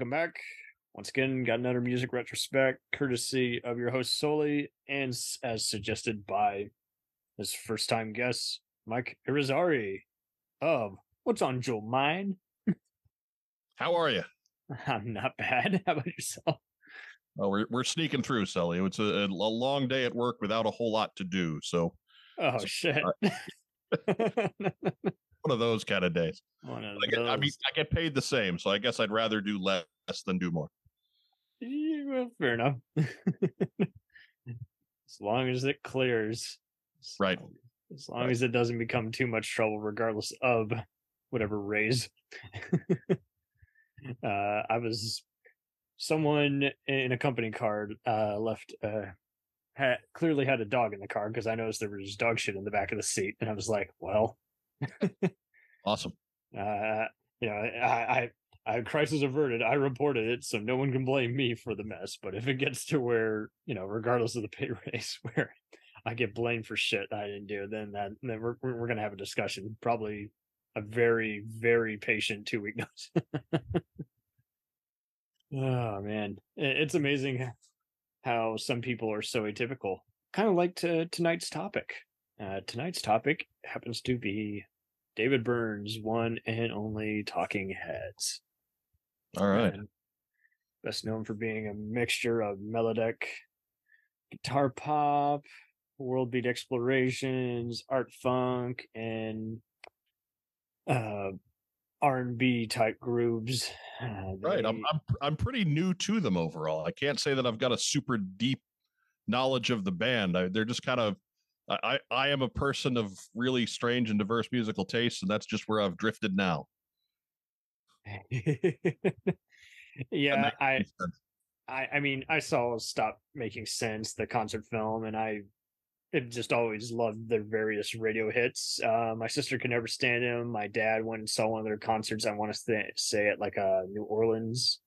Welcome back. Once again, got another music retrospect, courtesy of your host, Sully, and as suggested by his first-time guest, Mike Irizarry of What's On Joe's Mind. How are you? I'm not bad. How about yourself? Oh, we're sneaking through, Sully. It's a long day at work without a whole lot to do. So, shit. One of those kind of days. I get paid the same, so I guess I'd rather do less than do more. Yeah, well, fair enough. As long as it clears. Right. As long as it doesn't become too much trouble, regardless of whatever raise. Someone in a company car clearly had a dog in the car, because I noticed there was dog shit in the back of the seat, and I was like, well. Awesome. I crisis averted. I reported it, so no one can blame me for the mess. But if it gets to where, regardless of the pay raise, where I get blamed for shit I didn't do, then we're gonna have a discussion. Probably a very, very patient 2-week notice. Oh man, it's amazing how some people are so atypical. Kind of like tonight's topic. Tonight's topic happens to be David Byrne's one and only Talking Heads. All right. And best known for being a mixture of melodic guitar pop, world beat explorations, art funk, and R&B type grooves. Right. I'm pretty new to them overall. I can't say that I've got a super deep knowledge of the band. They're just kind of, I am a person of really strange and diverse musical tastes, and that's just where I've drifted now. Yeah, I mean, I saw Stop Making Sense, the concert film, and I just always loved their various radio hits. My sister could never stand them. My dad went and saw one of their concerts, I want to say at like New Orleans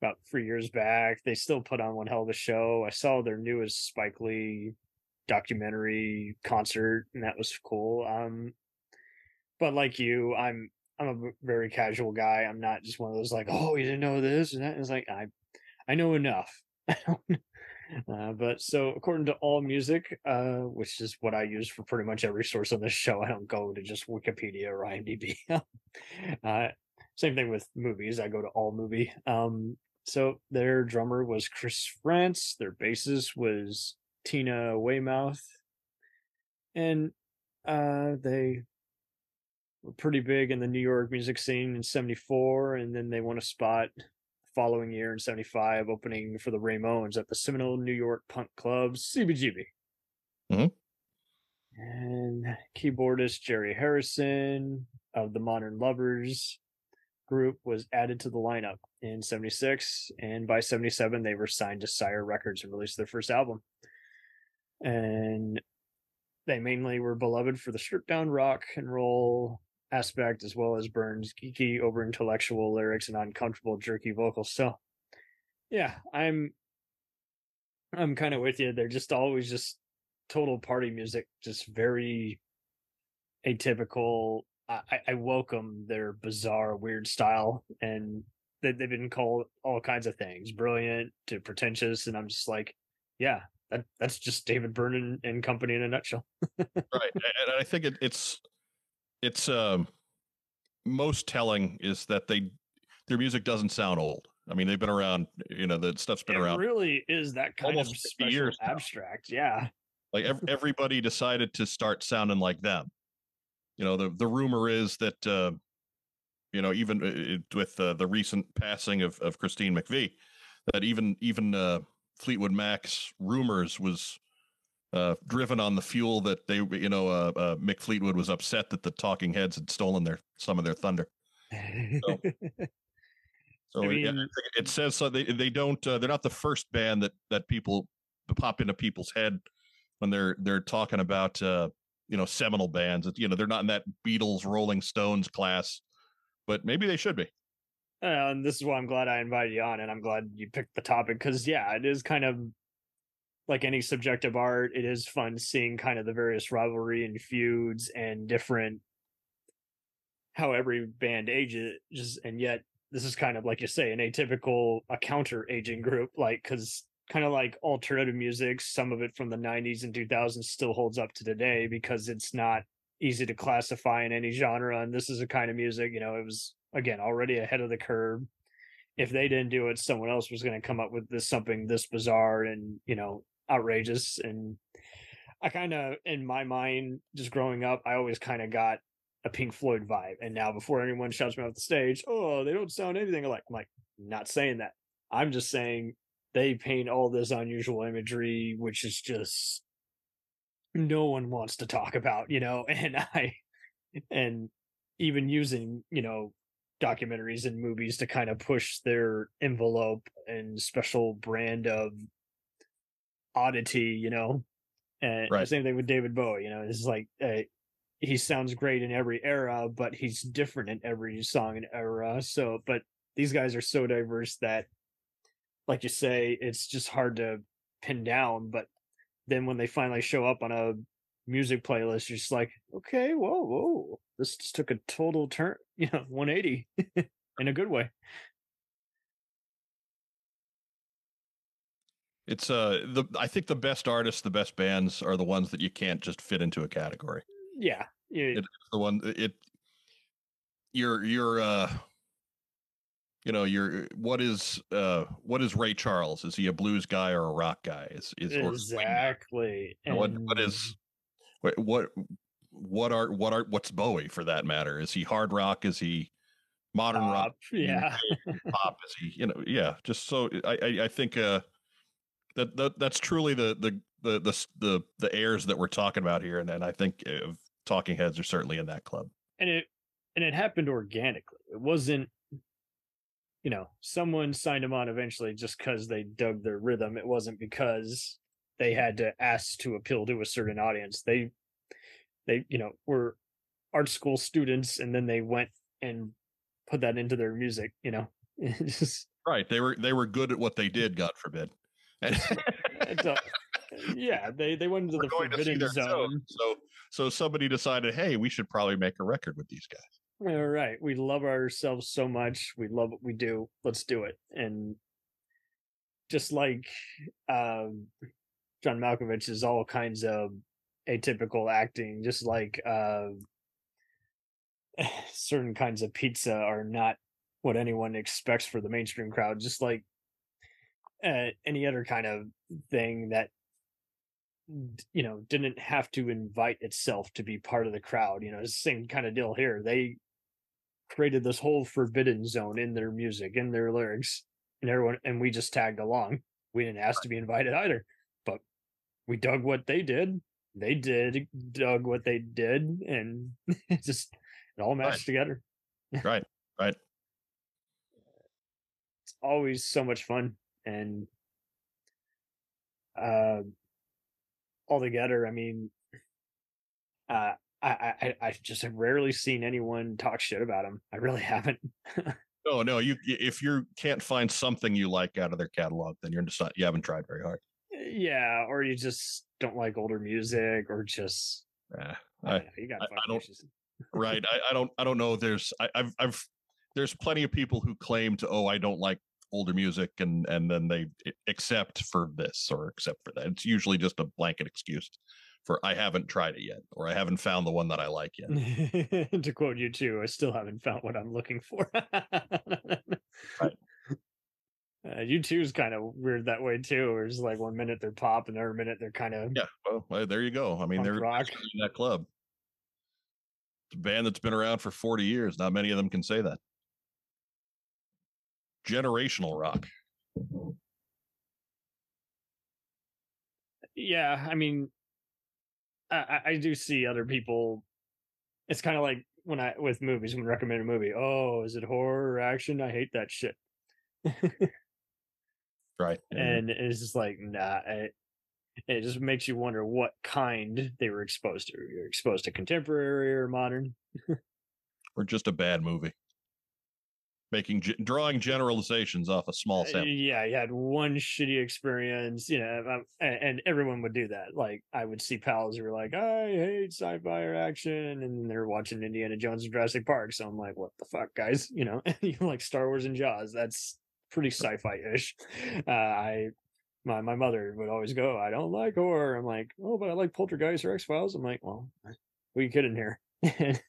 about 3 years back. They still put on one hell of a show. I saw their newest Spike Lee documentary concert, and that was cool. But like you, I'm a very casual guy. I'm not just one of those like, oh, you didn't know this and that. It's like I know enough. But so according to AllMusic, which is what I use for pretty much every source on this show, I don't go to just Wikipedia or IMDb. Same thing with movies. I go to AllMovie. So their drummer was Chris Frantz. Their bassist was Tina Weymouth, and they were pretty big in the New York music scene in 1974, and then they won a spot the following year in 1975, opening for the Ramones at the seminal New York punk club CBGB. Mm-hmm. And keyboardist Jerry Harrison of the Modern Lovers group was added to the lineup in 1976, and by 1977 they were signed to Sire Records and released their first album. And they mainly were beloved for the stripped down rock and roll aspect, as well as Byrne's geeky, over intellectual lyrics and uncomfortable, jerky vocals. So yeah, I'm kind of with you. They're just always just total party music, just very atypical. I welcome their bizarre, weird style, and they've been called all kinds of things, brilliant to pretentious, and I'm just like, yeah. That's just David Byrne and company in a nutshell. Right. And I think it's most telling is that their music doesn't sound old. I mean, they've been around, that stuff's been around. It really is that kind almost of special years abstract. Now. Yeah. Like everybody decided to start sounding like them. The rumor is that, even with the recent passing of Christine McVie, that even Fleetwood Mac's rumors was driven on the fuel that they, Mick Fleetwood was upset that the Talking Heads had stolen some of their thunder. So it says so. They don't. They're not the first band that people pop into people's head when they're talking about seminal bands. They're not in that Beatles, Rolling Stones class, but maybe they should be. And this is why I'm glad I invited you on, and I'm glad you picked the topic, because, yeah, it is kind of like any subjective art. It is fun seeing kind of the various rivalry and feuds and different how every band ages, and yet this is kind of, like you say, an atypical, a counter-aging group, like, because kind of like alternative music, some of it from the 90s and 2000s still holds up to today because it's not easy to classify in any genre. And this is a kind of music, you know, it was, again, already ahead of the curve. If they didn't do it, someone else was going to come up with this, something this bizarre and, you know, outrageous. And I kind of, in my mind, just growing up, I always kind of got a Pink Floyd vibe. And now before anyone shouts me off the stage, oh, they don't sound anything alike, I'm like, not saying that. I'm just saying they paint all this unusual imagery, which is just no one wants to talk about, you know, and even using, you know, documentaries and movies to kind of push their envelope and special brand of oddity, you know, and right. The same thing with David Bowie, you know, it's like, he sounds great in every era, but he's different in every song and era. So, but these guys are so diverse that, like you say, it's just hard to pin down. But then when they finally show up on a music playlist, you're just like, okay, whoa, this just took a total turn, you know, 180 in a good way. It's I think the best artists, the best bands are the ones that you can't just fit into a category. Yeah, it's the one. What is Ray Charles? Is he a blues guy or a rock guy? Is exactly. Or what's Bowie for that matter? Is he hard rock? Is he modern pop, rock? Yeah, pop. Is he, you know? Yeah, just so I think that's truly the airs that we're talking about here, and I think Talking Heads are certainly in that club. And it happened organically. It wasn't, you know, someone signed them on eventually just because they dug their rhythm. It wasn't because they had to ask to appeal to a certain audience. They you know, were art school students, and then they went and put that into their music. You know, right? They were good at what they did. God forbid. And yeah, they went into the forbidden zone. So somebody decided, hey, we should probably make a record with these guys. All right, we love ourselves so much. We love what we do. Let's do it. And just like John Malkovich's all kinds of atypical acting, just like certain kinds of pizza are not what anyone expects for the mainstream crowd. Just like any other kind of thing that, you know, didn't have to invite itself to be part of the crowd. You know, it's the same kind of deal here. They created this whole forbidden zone in their music, in their lyrics, and everyone, and we just tagged along. We didn't ask to be invited either, but we dug what they did. They dug what they did, and it all matched together. Right. It's always so much fun. And altogether, I mean, I've just rarely seen anyone talk shit about him. I really haven't. No. If you can't find something you like out of their catalog, then you're just not. You haven't tried very hard. Yeah, or you just don't like older music, or just. Right. I don't know. There's plenty of people who claim to. Oh, I don't like older music, and then they accept for this or accept for that. It's usually just a blanket excuse for I haven't tried it yet, or I haven't found the one that I like yet. To quote you too, I still haven't found what I'm looking for. Right. U2 is kind of weird that way too. Where it's like one minute they're pop and another minute they're kind of Well, there you go. I mean, they're rock in that club. It's a band that's been around for 40 years. Not many of them can say that. Generational rock. Yeah, I mean, I do see other people. It's kind of like with movies, when I recommend a movie, oh, is it horror or action? I hate that shit. Right. And it's just like, nah, it just makes you wonder what kind they were exposed to. You're exposed to contemporary or modern. Or just a bad movie. drawing generalizations off a small sample. Yeah, you had one shitty experience, you know, and everyone would do that. Like, I would see pals who were like, I hate sci-fi or action, and they're watching Indiana Jones and Jurassic Park. So I'm like, what the fuck, guys? You know, you like Star Wars and Jaws. That's pretty sci-fi-ish. My mother would always go, I don't like horror. I'm like, oh, but I like Poltergeist or X-Files. I'm like, well, what are you kidding here? Maybe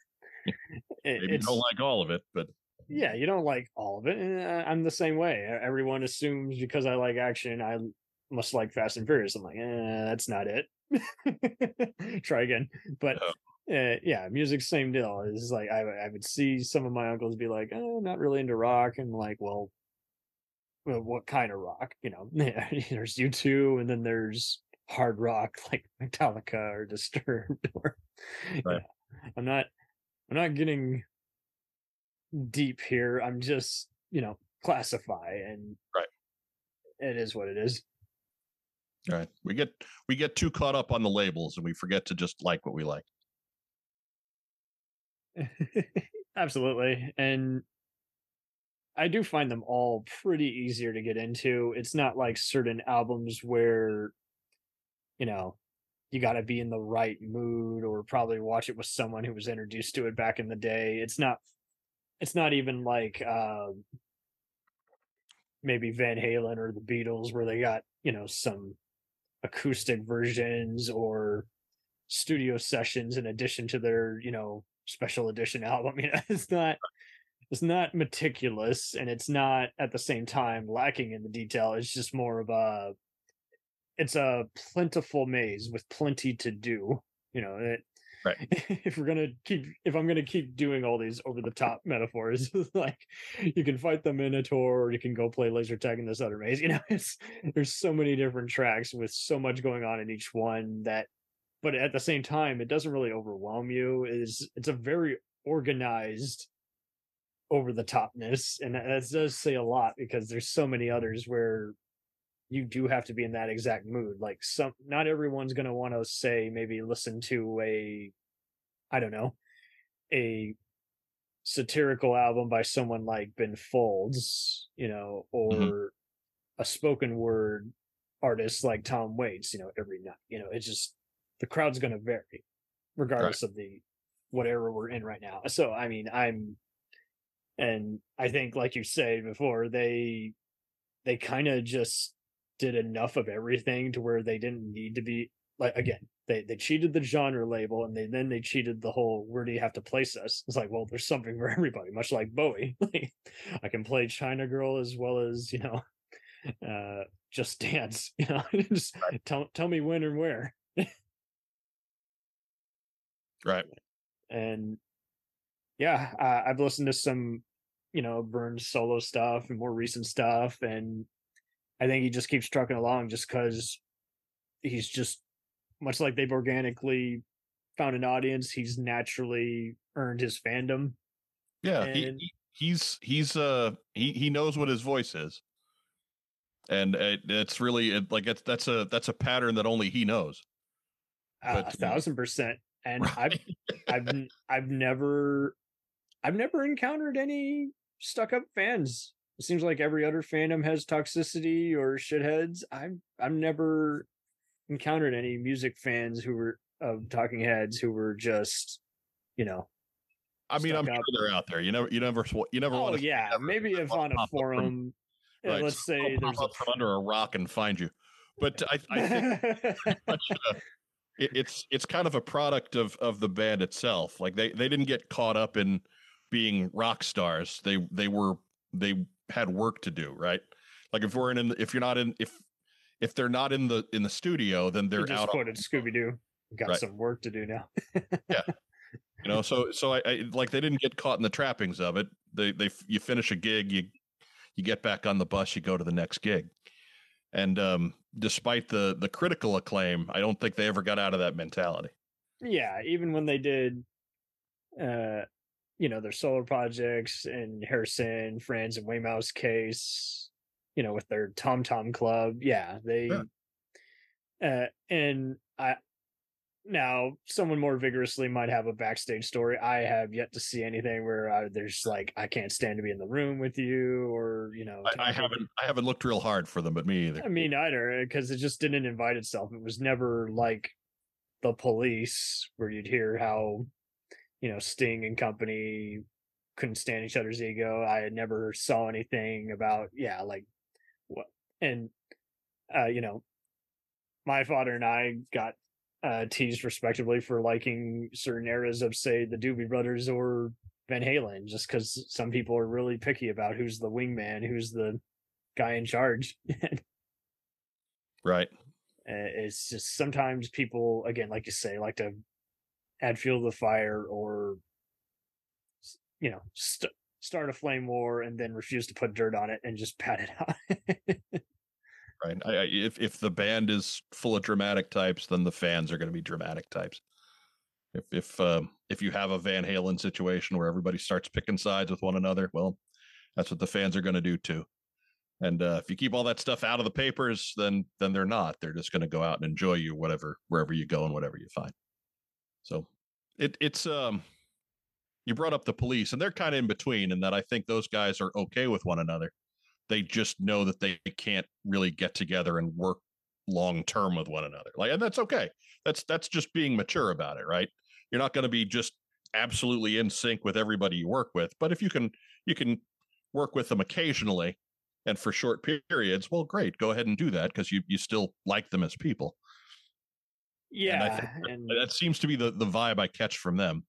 you don't like all of it, but... Yeah, you don't like all of it. And I'm the same way. Everyone assumes because I like action, I must like Fast and Furious. I'm like, that's not it. Try again. But yeah, music's same deal. It's like I would see some of my uncles be like, I'm not really into rock. And like, well, what kind of rock? You know, there's U2 and then there's hard rock like Metallica or Disturbed. Or, right. You know, I'm not getting... deep here. I'm just, you know, classify, and right, it is what it is. All right, we get too caught up on the labels and we forget to just like what we like. Absolutely. And I do find them all pretty easier to get into. It's not like certain albums where, you know, you got to be in the right mood or probably watch it with someone who was introduced to it back in the day. It's not even like maybe Van Halen or the Beatles where they got, you know, some acoustic versions or studio sessions in addition to their, you know, special edition album. You know, it's not meticulous, and it's not at the same time lacking in the detail. It's just more of a plentiful maze with plenty to do, you know, it. Right. If I'm gonna keep doing all these over the top metaphors, like you can fight the Minotaur, or you can go play laser tag in this other maze. You know, there's so many different tracks with so much going on in each one that, but at the same time, it doesn't really overwhelm you. It's a very organized over the topness, and that does say a lot because there's so many others where you do have to be in that exact mood. Like not everyone's going to want to say, maybe listen to a satirical album by someone like Ben Folds, you know, or a spoken word artist like Tom Waits, you know, every night, you know, it's just, the crowd's going to vary regardless of whatever we're in right now. So, I mean, and I think like you said before, they kind of just did enough of everything to where they didn't need to be like, again, they cheated the genre label, and then they cheated the whole, where do you have to place us? It's like, well, there's something for everybody, much like Bowie. Like, I can play China Girl as well as, you know, Just Dance, you know, just tell me when and where. Right. And yeah, I've listened to some, you know, Byrne solo stuff and more recent stuff, and I think he just keeps trucking along just because he's just, much like they've organically found an audience, he's naturally earned his fandom. Yeah, and he knows what his voice is, and it's really that's a pattern that only he knows. But, 1,000%, and right. I've never encountered any stuck-up fans. It seems like every other fandom has toxicity or shitheads. I've never encountered any music fans who were of Talking Heads who were just, you know. I mean, I'm sure they're out there. You never. Oh want to, yeah, maybe if on a forum, let's say there's a from under a rock and find you. But I think it's kind of a product of the band itself. Like they didn't get caught up in being rock stars. They had work to do, right? Like if they're not in the studio, then they're just out. Quoted Scooby Doo, got some work to do now. Yeah, you know, so I like they didn't get caught in the trappings of it. You finish a gig, you get back on the bus, you go to the next gig, and despite the critical acclaim, I don't think they ever got out of that mentality. Yeah, even when they did. You know, their solo projects and Harrison, Frantz, and Weymouth's case, you know, with their Tom Tom Club. Yeah, they and I Now, someone more vigorously might have a backstage story. I have yet to see anything where there's like, I can't stand to be in the room with you, or, you know, I haven't looked real hard for them, but me either. I mean, either, because it just didn't invite itself. It was never like The Police, where you'd hear how, you know, Sting and company couldn't stand each other's ego. I never saw anything about, yeah, like what, and, you know, my father and I got teased respectively for liking certain eras of, say, the Doobie Brothers or Van Halen, just because some people are really picky about who's the wingman, who's the guy in charge. Right. It's just sometimes people, again, like you say, like to add fuel to the fire, or, you know, start a flame war and then refuse to put dirt on it and just pat it out. Right. If the band is full of dramatic types, then the fans are going to be dramatic types. If you have a Van Halen situation where everybody starts picking sides with one another, well, that's what the fans are going to do too. And if you keep all that stuff out of the papers, then they're not. They're just going to go out and enjoy you, wherever you go and whatever you find. So it's you brought up The Police, and they're kind of in between, in that I think those guys are okay with one another. They just know that they can't really get together and work long term with one another. Like, and that's okay. That's just being mature about it, right? You're not going to be just absolutely in sync with everybody you work with, but if you can work with them occasionally and for short periods, well, great, go ahead and do that, because you still like them as people. Yeah, and I think that seems to be the vibe I catch from them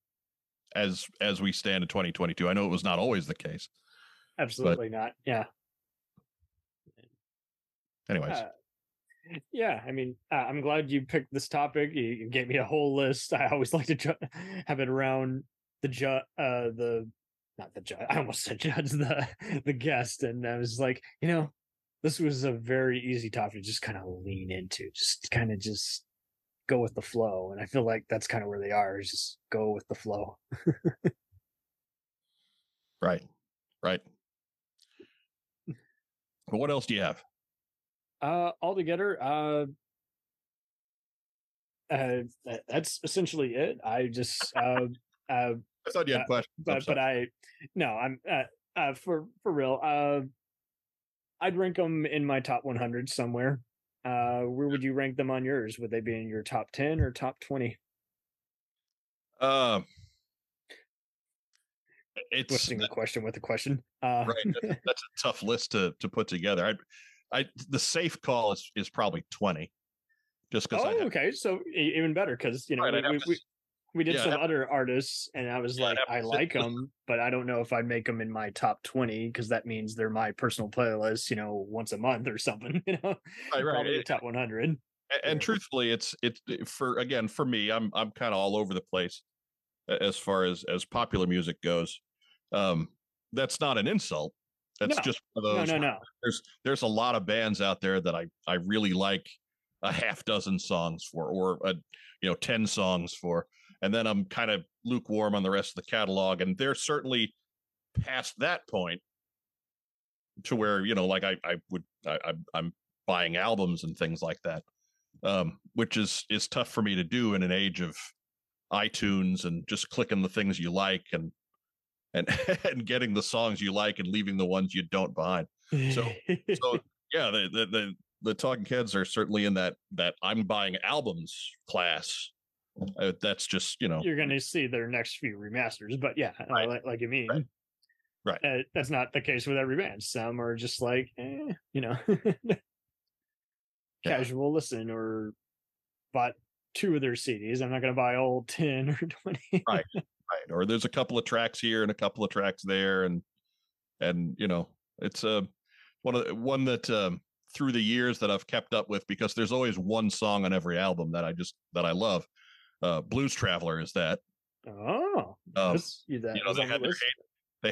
as we stand in 2022. I know it was not always the case. Absolutely not. Yeah. Anyways. Yeah, I mean, I'm glad you picked this topic. You gave me a whole list. I always like to have it around the guest. And I was like, you know, this was a very easy topic to just kind of lean into, just go with the flow. And I feel like that's kind of where they are, is just go with the flow. Right. But what else do you have? Altogether, that's essentially it. I just, I thought you had questions, I'm for real. I'd rank them in my top 100 somewhere. Where would you rank them on yours? Would they be in your top 10 or top 20? It's twisting a question with a question. Right, that's a tough list to put together. The safe call is probably 20, just because. Oh, okay, so even better, because you know, right, we did some other artists, and I was like, I like them, but I don't know if I'd make them in my top 20, because that means they're my personal playlist, you know, once a month or something. You know, right. Probably the top 100. And truthfully, it's for me, I'm kind of all over the place as far as popular music goes. That's not an insult. That's just one of those. No. There's a lot of bands out there that I really like a half dozen songs for, or 10 songs for, and then I'm kind of lukewarm on the rest of the catalog. And they're certainly past that point to where, you know, like I'm buying albums and things like that, which is tough for me to do in an age of iTunes and just clicking the things you like and getting the songs you like and leaving the ones you don't behind. So yeah, the Talking Heads are certainly in that I'm buying albums class. That's just, you know, you're going to see their next few remasters, but yeah, right. Like you mean, right. That's not the case with every band. Some are just like, you know, casual listen, or bought 2 of their CDs. I'm not going to buy all 10 or 20. Right. Or there's a couple of tracks here and a couple of tracks there, and you know, it's one that through the years that I've kept up with, because there's always one song on every album that I love. Blues Traveler is that. Oh, they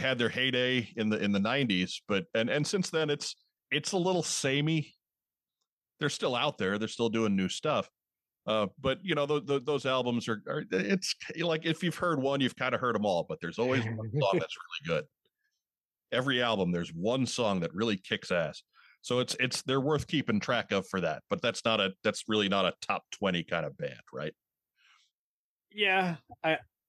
had their heyday in the 90s, but and since then it's a little samey. They're still out there. They're still doing new stuff. But you know, those albums are, it's like, if you've heard one, you've kind of heard them all, but there's always one song that's really good. Every album, there's one song that really kicks ass. So it's, they're worth keeping track of for that, but that's really not a top 20 kind of band, right? Yeah,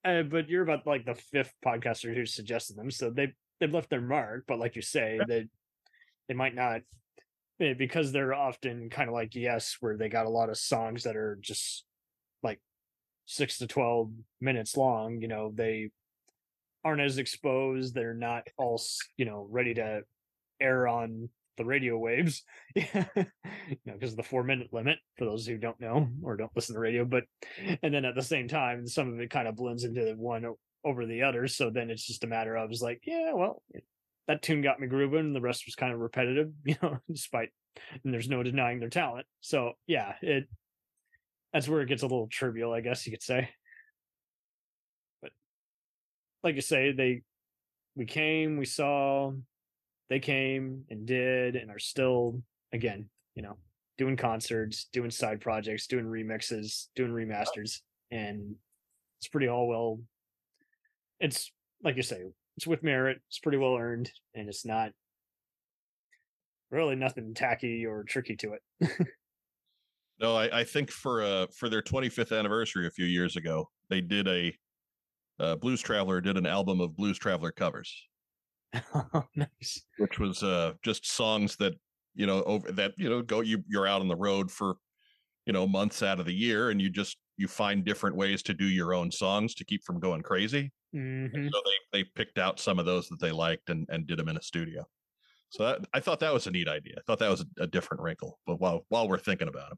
but you're about like the fifth podcaster who suggested them, so they've left their mark. But like you say, they might not, because they're often kind of like Yes, where they got a lot of songs that are just like 6 to 12 minutes long. You know, they aren't as exposed. They're not all, you know, ready to air on the radio waves, because of the 4-minute limit for those who don't know or don't listen to radio. But and then at the same time, some of it kind of blends into the one over the other. So then it's just a matter of, it's like, yeah, well, that tune got me grooving, and the rest was kind of repetitive, despite, and there's no denying their talent. So yeah, that's where it gets a little trivial, I guess you could say. But like you say, we came, we saw. They came and did and are still, again, doing concerts, doing side projects, doing remixes, doing remasters. And it's pretty it's like you say, it's with merit. It's pretty well earned. And it's not really nothing tacky or tricky to it. No, I think for their 25th anniversary a few years ago, they did Blues Traveler did an album of Blues Traveler covers. Oh, nice. Which was just songs that go you're out on the road for months out of the year, and you find different ways to do your own songs to keep from going crazy. Mm-hmm. So they picked out some of those that they liked and did them in a studio. So I thought that was a neat idea. I thought that was a different wrinkle. But while we're thinking about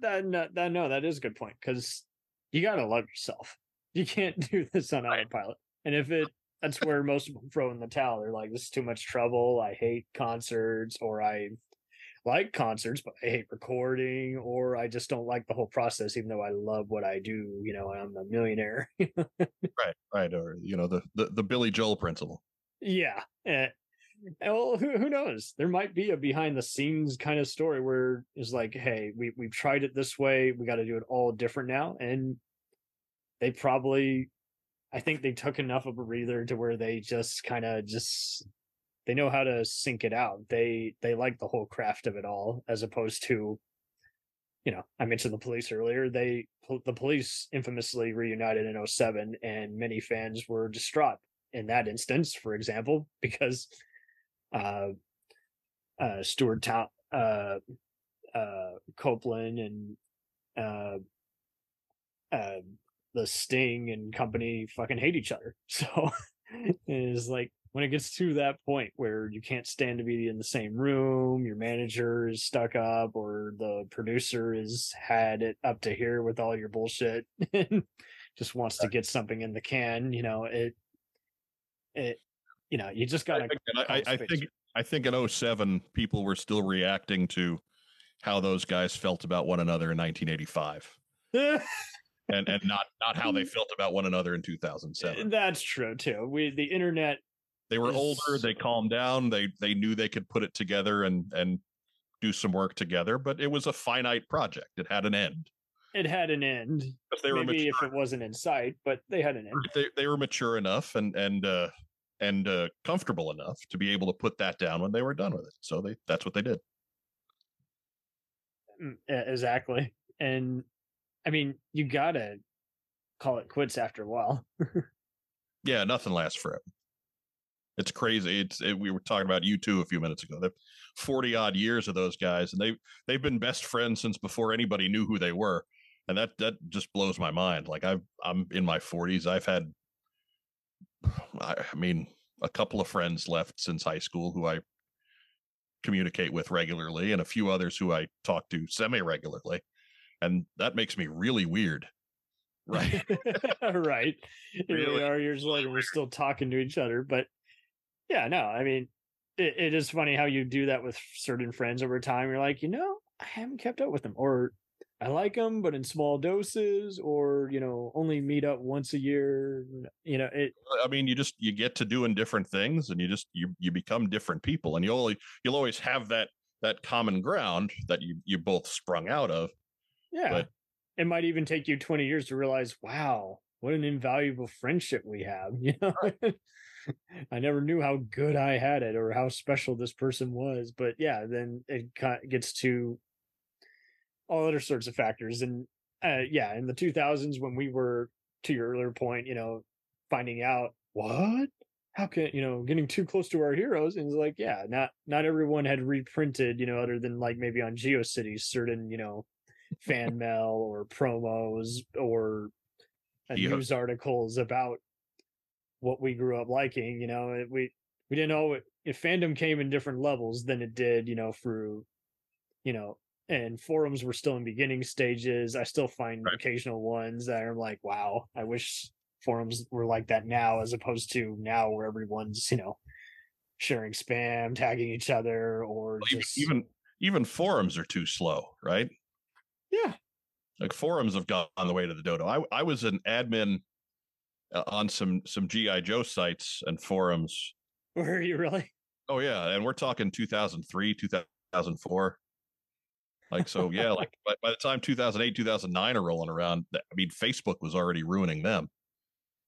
them, that is a good point, because you gotta love yourself. You can't do this on autopilot, and if it. That's where most people throw in the towel. They're like, this is too much trouble. I hate concerts, or I like concerts, but I hate recording, or I just don't like the whole process, even though I love what I do. I'm a millionaire. Right. Or, the Billy Joel principle. Yeah. Well, who knows? There might be a behind the scenes kind of story where it's like, hey, we've tried it this way. We got to do it all different now. And they probably... I think they took enough of a breather to where they just kind of they know how to sync it out. They like the whole craft of it all, as opposed to, I mentioned the Police earlier. The Police infamously reunited in 2007, and many fans were distraught in that instance, for example, because Stewart Copeland and the Sting and company fucking hate each other. So it's like, when it gets to that point where you can't stand to be in the same room, your manager is stuck up, or the producer has had it up to here with all your bullshit and just wants to get something in the can, you just gotta. I think in 2007, people were still reacting to how those guys felt about one another in 1985. And not how they felt about one another in 2007. That's true too. The internet. They were older. They calmed down. They knew they could put it together and do some work together. But it was a finite project. It had an end. But they were mature. If it wasn't in sight, but they had an end. They were mature enough and comfortable enough to be able to put that down when they were done with it. So that's what they did. Exactly. And. I mean, you gotta call it quits after a while. Yeah, nothing lasts forever. It's crazy. We were talking about U2 a few minutes ago. They've 40-odd years of those guys, and they've been best friends since before anybody knew who they were, and that just blows my mind. Like I'm in my 40s. I've had, a couple of friends left since high school who I communicate with regularly, and a few others who I talk to semi-regularly. And that makes me really weird. Right. Right. Really? Here we are years later. We're still talking to each other. But yeah, no, I mean, it is funny how you do that with certain friends over time. You're like, I haven't kept up with them, or I like them, but in small doses, or, only meet up once a year. You get to doing different things, and you become different people, and you'll always have that common ground that you both sprung out of. Yeah, but it might even take you 20 years to realize, wow, what an invaluable friendship we have. Right. I never knew how good I had it, or how special this person was. But yeah, then it gets to all other sorts of factors. And in the 2000s, when we were to your earlier point, you know, finding out what, how can, you know, getting too close to our heroes. And it's like, yeah, not everyone had reprinted, you know, other than like maybe on GeoCities, certain, you know, fan mail or promos or news articles about what we grew up liking. You know, we didn't know if fandom came in different levels than it did, you know, through, you know, and forums were still in beginning stages. I still find occasional ones that are like, wow, I wish forums were like that now, as opposed to now where everyone's, you know, sharing spam, tagging each other, or well, just... even forums are too slow, right? Yeah. Like forums have gone on the way to the dodo. I was an admin on some GI Joe sites and forums. Were you really? Oh yeah. And we're talking 2003, 2004. Like, so yeah, like by the time 2008, 2009 are rolling around, I mean, Facebook was already ruining them.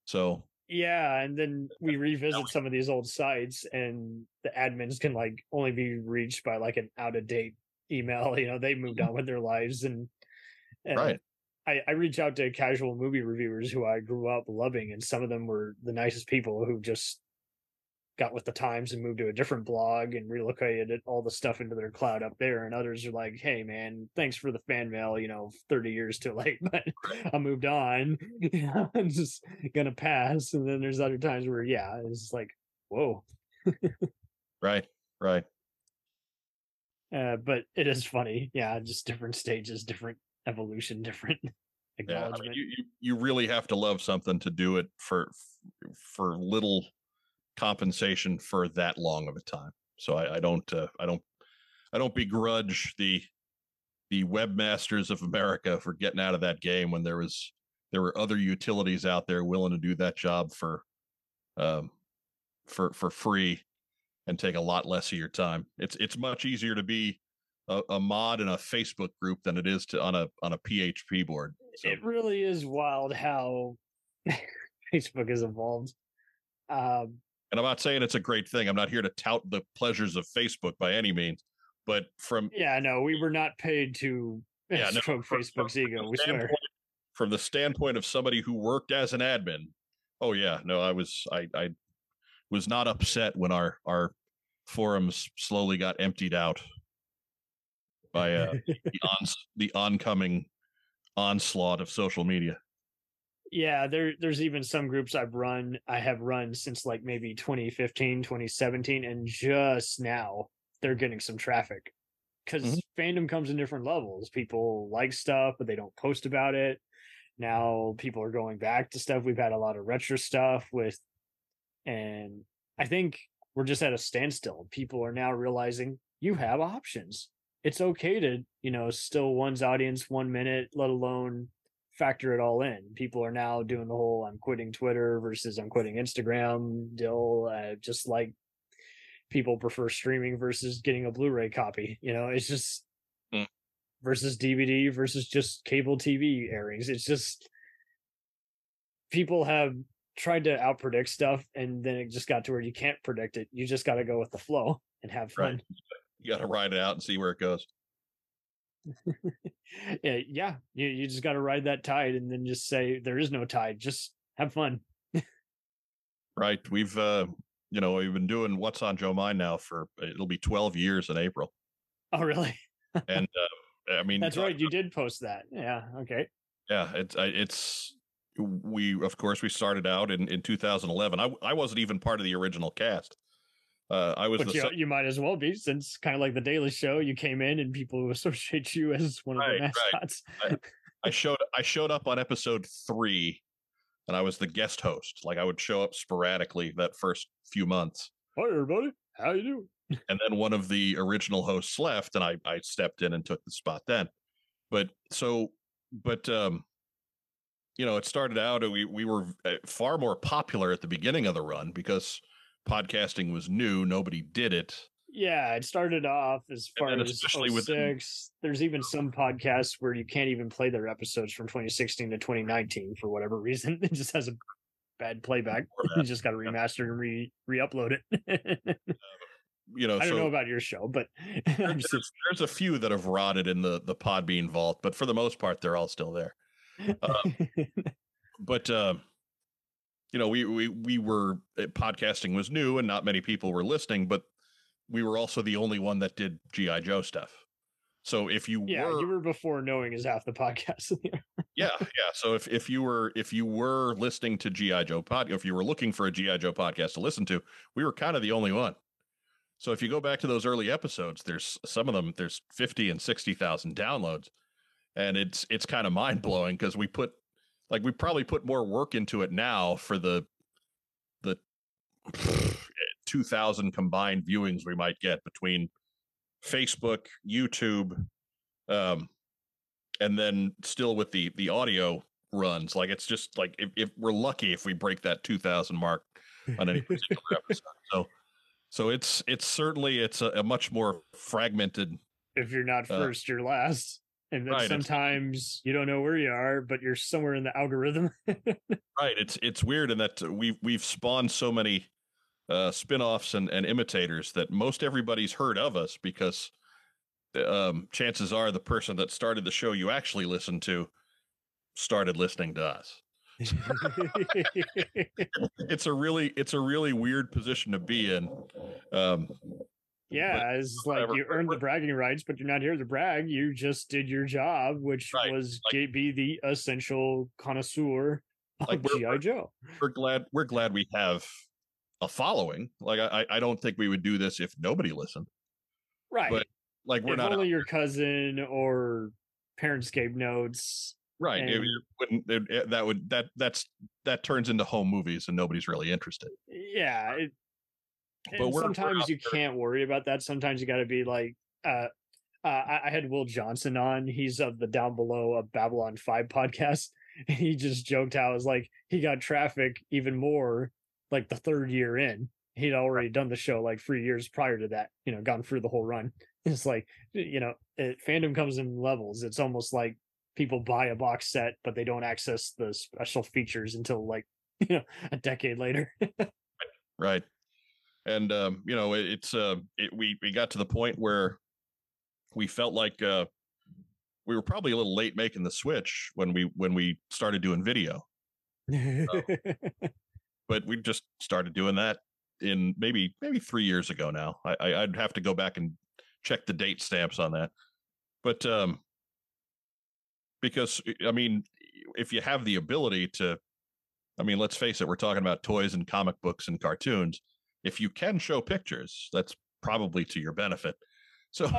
So yeah. And then we revisit some of these old sites and the admins can like only be reached by like an out of date email. You know, they moved on with their lives. And right. I reach out to casual movie reviewers who I grew up loving, and some of them were the nicest people who just got with the times and moved to a different blog and relocated all the stuff into their cloud up there. And others are like, hey man, thanks for the fan mail, you know, 30 years too late, but I moved on. I'm just gonna pass. And then there's other times where, yeah, it's like, whoa. Right. But it is funny. Yeah, just different stages, different evolution, different acknowledgement. Yeah, I mean, you really have to love something to do it for little compensation for that long of a time. So I don't begrudge the webmasters of America for getting out of that game when there were other utilities out there willing to do that job for free and take a lot less of your time. It's much easier to be a mod in a Facebook group than it is to on a PHP board. So. It really is wild how Facebook has evolved. And I'm not saying it's a great thing. I'm not here to tout the pleasures of Facebook by any means, but we were not paid to stroke Facebook's ego. We swear. From the standpoint of somebody who worked as an admin, oh yeah, no, I was not upset when our forums slowly got emptied out by the oncoming onslaught of social media. Yeah, there's even some groups I have run since like maybe 2015, 2017, and just now they're getting some traffic because fandom comes in different levels. People like stuff, but they don't post about it. Now people are going back to stuff. We've had a lot of retro stuff and I think we're just at a standstill. People are now realizing you have options. It's okay to, you know, still one's audience 1 minute, let alone factor it all in. People are now doing the whole I'm quitting Twitter versus I'm quitting Instagram deal, just like people prefer streaming versus getting a Blu-ray copy. You know, it's just versus DVD versus just cable TV airings. It's just people have tried to outpredict stuff, and then it just got to where you can't predict it. You just got to go with the flow and have fun. Right. You got to ride it out and see where it goes. Yeah, you just got to ride that tide, and then just say there is no tide. Just have fun. Right. We've we've been doing What's on Joe Mind now for, it'll be 12 years in April. Oh, really? And I mean, that's right. You did post that. Yeah. Okay. Yeah. We started out in 2011. I wasn't even part of the original cast. You might as well be, since kind of like the Daily Show, you came in and people associate you as one of the mascots. Right. I showed up on episode 3, and I was the guest host. Like, I would show up sporadically that first few months. Hi everybody, how you doing? And then one of the original hosts left, and I stepped in and took the spot then. But it started out, we were far more popular at the beginning of the run because podcasting was new. Nobody did it. Yeah, it started off as far as 2006. There's even some podcasts where you can't even play their episodes from 2016 to 2019 for whatever reason. It just has a bad playback. You just got to remaster and re-upload it. I don't know about your show, but there's a few that have rotted in the Podbean vault, but for the most part, they're all still there. But you know, we were, podcasting was new and not many people were listening, but we were also the only one that did GI Joe stuff. So if you were, you were before knowing is half the podcast. So if you were listening to GI Joe podcast, if you were looking for a GI Joe podcast to listen to, we were kind of the only one. So if you go back to those early episodes, there's some of them, there's 50 and 60,000 downloads. And it's kind of mind blowing because we put, like, we probably put more work into it now for the 2,000 combined viewings we might get between Facebook, YouTube, and then still with the audio runs. Like, it's just like, if we're lucky, if we break that 2,000 mark on any particular episode. So it's certainly a much more fragmented. If you're not first, you're last. And then sometimes you don't know where you are, but you're somewhere in the algorithm. Right. It's weird in that we've spawned so many spinoffs and imitators that most everybody's heard of us because chances are the person that started the show you actually listened to started listening to us. It's a really weird position to be in. Yeah, it's like you earned the bragging rights, but you're not here to brag. You just did your job, which was be the essential connoisseur of G.I. Joe. We're glad we have a following. Like, I don't think we would do this if nobody listened. Right. But like, we're not only your cousin or Parentscape notes. Right. That turns into home movies and nobody's really interested. Yeah. But sometimes you can't worry about that. Sometimes you got to be like, I had Will Johnson on. He's of the Down Below of Babylon 5 podcast. And he just joked how it was like he got traffic even more like the third year in. He'd already done the show like 3 years prior to that, you know, gone through the whole run. It's like, you know, fandom comes in levels. It's almost like people buy a box set, but they don't access the special features until like, you know, a decade later. Right. And, you know, we got to the point where we felt like we were probably a little late making the switch when we started doing video. But we just started doing that in maybe 3 years ago now. I'd have to go back and check the date stamps on that. But because, I mean, if you have the ability to, I mean, let's face it, we're talking about toys and comic books and cartoons. If you can show pictures, that's probably to your benefit. So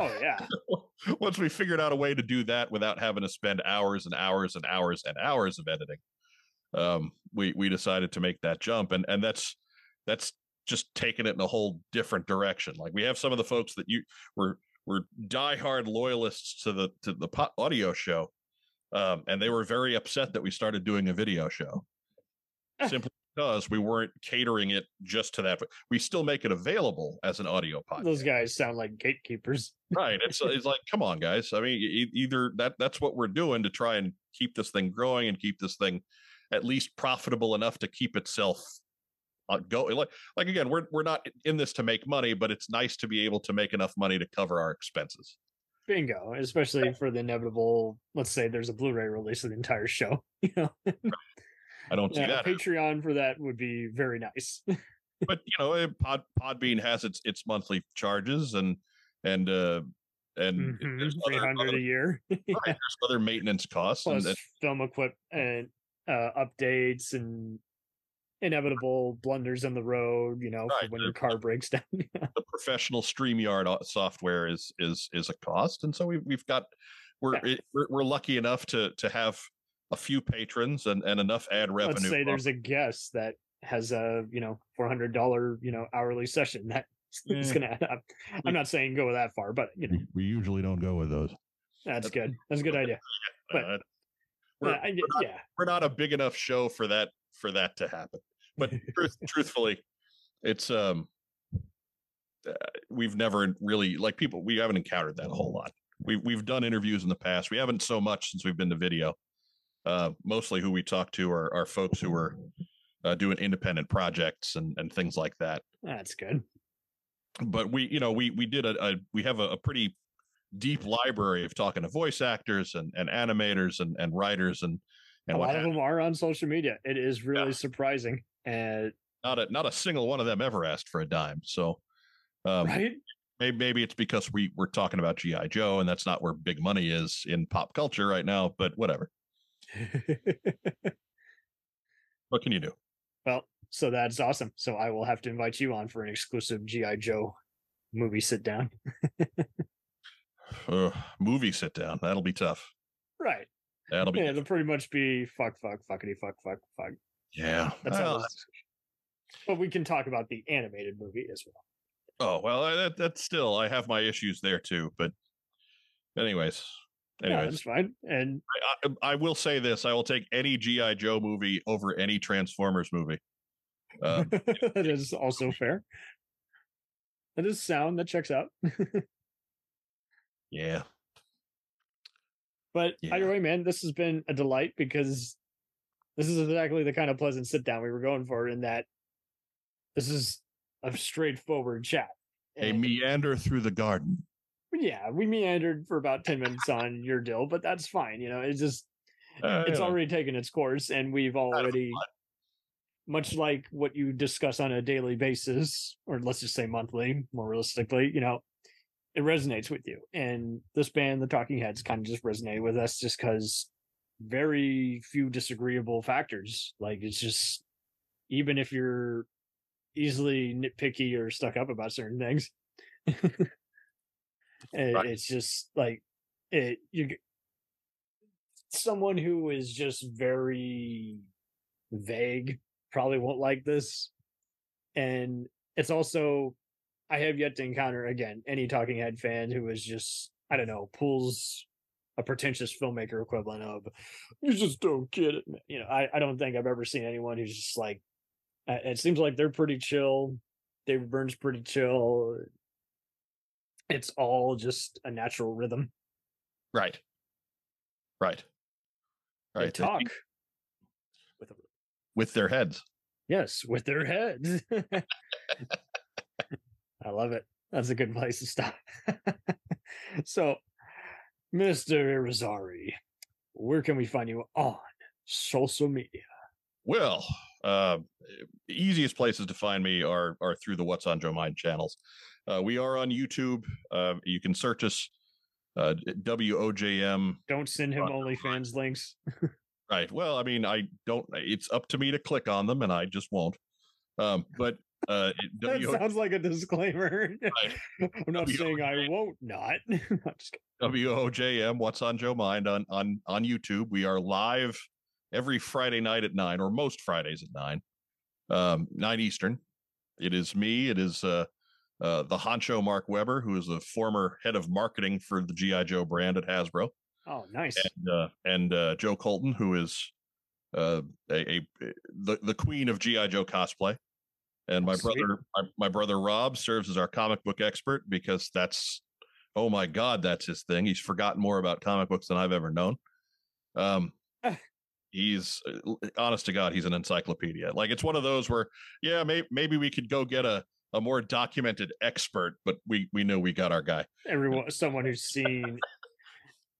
once we figured out a way to do that without having to spend hours and hours and hours and hours of editing, we decided to make that jump. And that's just taking it in a whole different direction. Like, we have some of the folks that were diehard loyalists to the audio show. And they were very upset that we started doing a video show. Simply because we weren't catering it just to that. We still make it available as an audio podcast. Those guys sound like gatekeepers. Right. It's like, come on, guys. I mean, either that's what we're doing to try and keep this thing growing and keep this thing at least profitable enough to keep itself going. Like again, we're not in this to make money, but it's nice to be able to make enough money to cover our expenses. Bingo, especially for the inevitable, let's say there's a Blu-ray release of the entire show. You know? Right. I don't see that. Patreon for that would be very nice. But you know, Podbean has its monthly charges and there's $300 a year. Right, there's other maintenance costs. Plus and film equip and updates and inevitable blunders on the road. You know, for when your car breaks down. The professional StreamYard software is a cost, and so we're lucky enough to have a few patrons and enough ad revenue. Let's say there's a guest that has a, you know, $400, you know, hourly session that is going to add up. I'm not saying go that far, but you know, we usually don't go with those. That's good. That's a good idea. But we're not a big enough show for that to happen. But truthfully, it's we've never really we haven't encountered that a whole lot. We've done interviews in the past. We haven't so much since we've been to video. Mostly who we talk to are folks who are doing independent projects and things like that. That's good. But we have a pretty deep library of talking to voice actors and animators and writers and and a lot of them are on social media. It is really surprising. And not a single one of them ever asked for a dime. So right? Maybe it's because we're talking about GI Joe, and that's not where big money is in pop culture right now, but whatever. What can you do? Well, so that's awesome. So I will have to invite you on for an exclusive GI Joe movie sit down. Movie sit down. That'll be tough. Right. That'll be. It'll pretty much be fuck. Yeah. That's how. But we can talk about the animated movie as well. Oh, well, that's still, I have my issues there too, but anyways, yeah, that's fine. And I will say this, I will take any G.I. Joe movie over any Transformers movie. That is also fair. That is sound, that checks out. Yeah. But either way, man, this has been a delight, because this is exactly the kind of pleasant sit down we were going for, in that this is a straightforward chat. A meander through the garden. Yeah, we meandered for about 10 minutes on your deal, but that's fine. You know, it's just, it's already taken its course, and we've already, much like what you discuss on a daily basis, or let's just say monthly, more realistically, you know, it resonates with you. And this band, the Talking Heads, kind of just resonated with us just because very few disagreeable factors. Like, it's just, even if you're easily nitpicky or stuck up about certain things, it's just like someone who is just very vague probably won't like this. And it's also, I have yet to encounter, again, any Talking Head fan who is just, I don't know, pulls a pretentious filmmaker equivalent of, you just don't get it, man. You know, I don't think I've ever seen anyone who's just like, it seems like they're pretty chill. David Byrne's pretty chill. It's all just a natural rhythm. Right. They talk with their heads. Yes, with their heads. I love it. That's a good place to stop. So, Mr. Irizarry, where can we find you on social media? Well, easiest places to find me are through the What's on Joe Mind channels. We are on YouTube. You can search us, WOJM. Don't send him OnlyFans links. Right. Well, I mean, I don't. It's up to me to click on them, and I just won't. That sounds like a disclaimer. Right. I'm not saying I won't not. WOJM, What's on Joe Mind on YouTube. We are live every Friday night at 9, or most Fridays at 9, 9 Eastern. It is me. It is the honcho Mark Weber, who is the former head of marketing for the G.I. Joe brand at Hasbro. Oh, nice. And Joe Colton, who is the queen of G.I. Joe cosplay. And my brother Rob serves as our comic book expert, because that's, oh my God, that's his thing. He's forgotten more about comic books than I've ever known. He's, honest to God, he's an encyclopedia. Like, it's one of those where, yeah, maybe we could go get a more documented expert, but we know we got our guy. Someone who's seen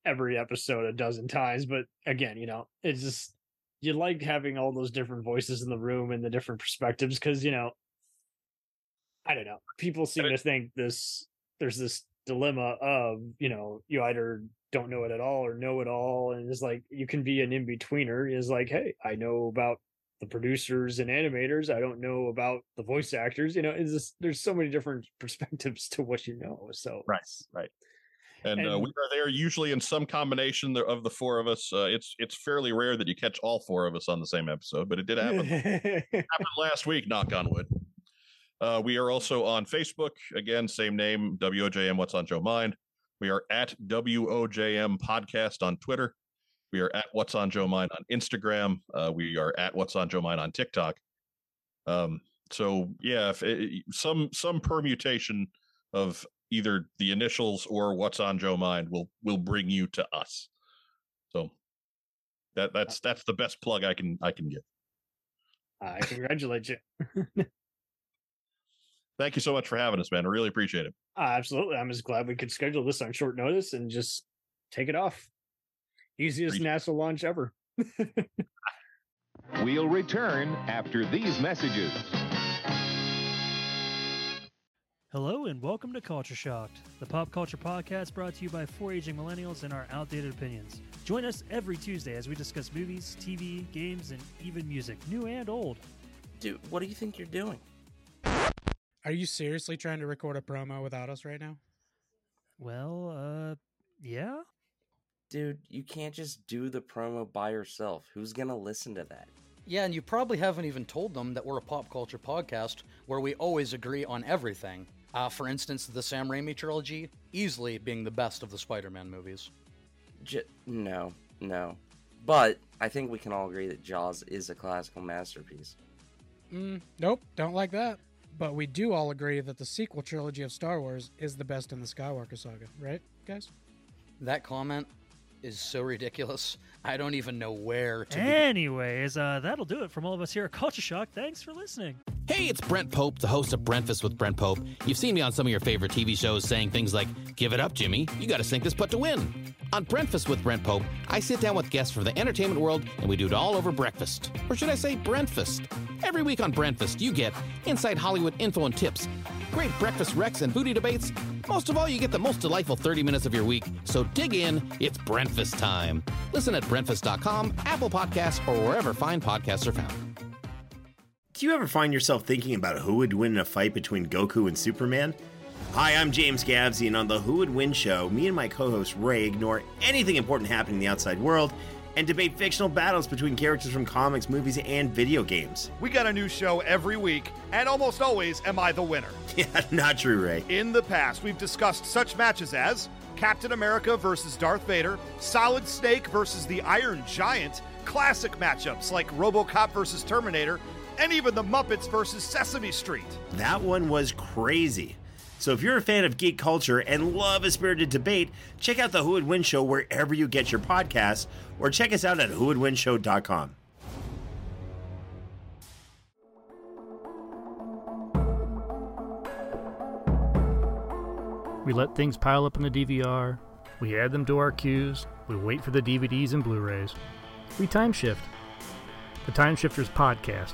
every episode a dozen times. But again, you know, it's just, you like having all those different voices in the room and the different perspectives, because, you know, I don't know, people seem to think there's this dilemma of, you know, you either don't know it at all or know it all, and it's like, you can be an in-betweener. Is like, hey, I know about the producers and animators, I don't know about the voice actors, you know. It's just, there's so many different perspectives to what you know. So right and we are there usually in some combination of the four of us. It's fairly rare that you catch all four of us on the same episode, but it did happen. Happened last week, knock on wood. We are also on Facebook, again, same name, WOJM What's on Joe Mind. We are at WOJM Podcast on Twitter. We are at What's on Joe Mind on Instagram. We are at What's on Joe Mind on TikTok. So yeah, if some permutation of either the initials or What's on Joe Mind will bring you to us. So that's the best plug I can give. I congratulate you. Thank you so much for having us, man. I really appreciate it. Absolutely. I'm just glad we could schedule this on short notice and just take it off. Easiest NASA launch ever. We'll return after these messages. Hello and welcome to Culture Shocked, the pop culture podcast brought to you by four aging millennials and our outdated opinions. Join us every Tuesday as we discuss movies, TV, games, and even music, new and old. Dude, what do you think you're doing? Are you seriously trying to record a promo without us right now? Well, yeah. Dude, you can't just do the promo by yourself. Who's going to listen to that? Yeah, and you probably haven't even told them that we're a pop culture podcast where we always agree on everything. For instance, the Sam Raimi trilogy easily being the best of the Spider-Man movies. No. But I think we can all agree that Jaws is a classical masterpiece. Nope, don't like that. But we do all agree that the sequel trilogy of Star Wars is the best in the Skywalker saga, right, guys? That comment is so ridiculous. I don't even know where to Anyways, that'll do it from all of us here at Culture Shock. Thanks for listening. Hey, it's Brent Pope, the host of Breakfast with Brent Pope. You've seen me on some of your favorite TV shows saying things like, "Give it up, Jimmy. You got to sink this putt to win." On Breakfast with Brent Pope, I sit down with guests from the entertainment world, and we do it all over breakfast. Or should I say Breakfast? Every week on Breakfast, you get inside Hollywood info and tips, great breakfast recs and foodie debates. Most of all, you get the most delightful 30 minutes of your week. So dig in. It's Breakfast time. Listen at breakfast.com, Apple Podcasts, or wherever fine podcasts are found. Do you ever find yourself thinking about who would win in a fight between Goku and Superman? Hi, I'm James Gavsey, and on the Who Would Win Show, me and my co-host Ray ignore anything important happening in the outside world and debate fictional battles between characters from comics, movies, and video games. We got a new show every week, and almost always am I the winner. Yeah, not true, Ray. In the past, we've discussed such matches as Captain America versus Darth Vader, Solid Snake versus the Iron Giant, classic matchups like RoboCop versus Terminator, and even the Muppets versus Sesame Street. That one was crazy. So if you're a fan of geek culture and love a spirited debate, check out the Who Would Win Show wherever you get your podcasts, or check us out at whowouldwinshow.com. We let things pile up in the DVR, we add them to our queues, we wait for the DVDs and Blu-rays. We time shift. The Time Shifters Podcast.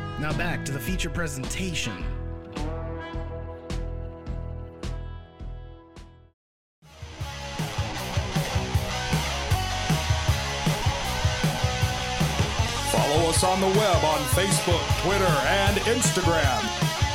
Now back to the feature presentation. Follow us on the web on Facebook, Twitter, and Instagram.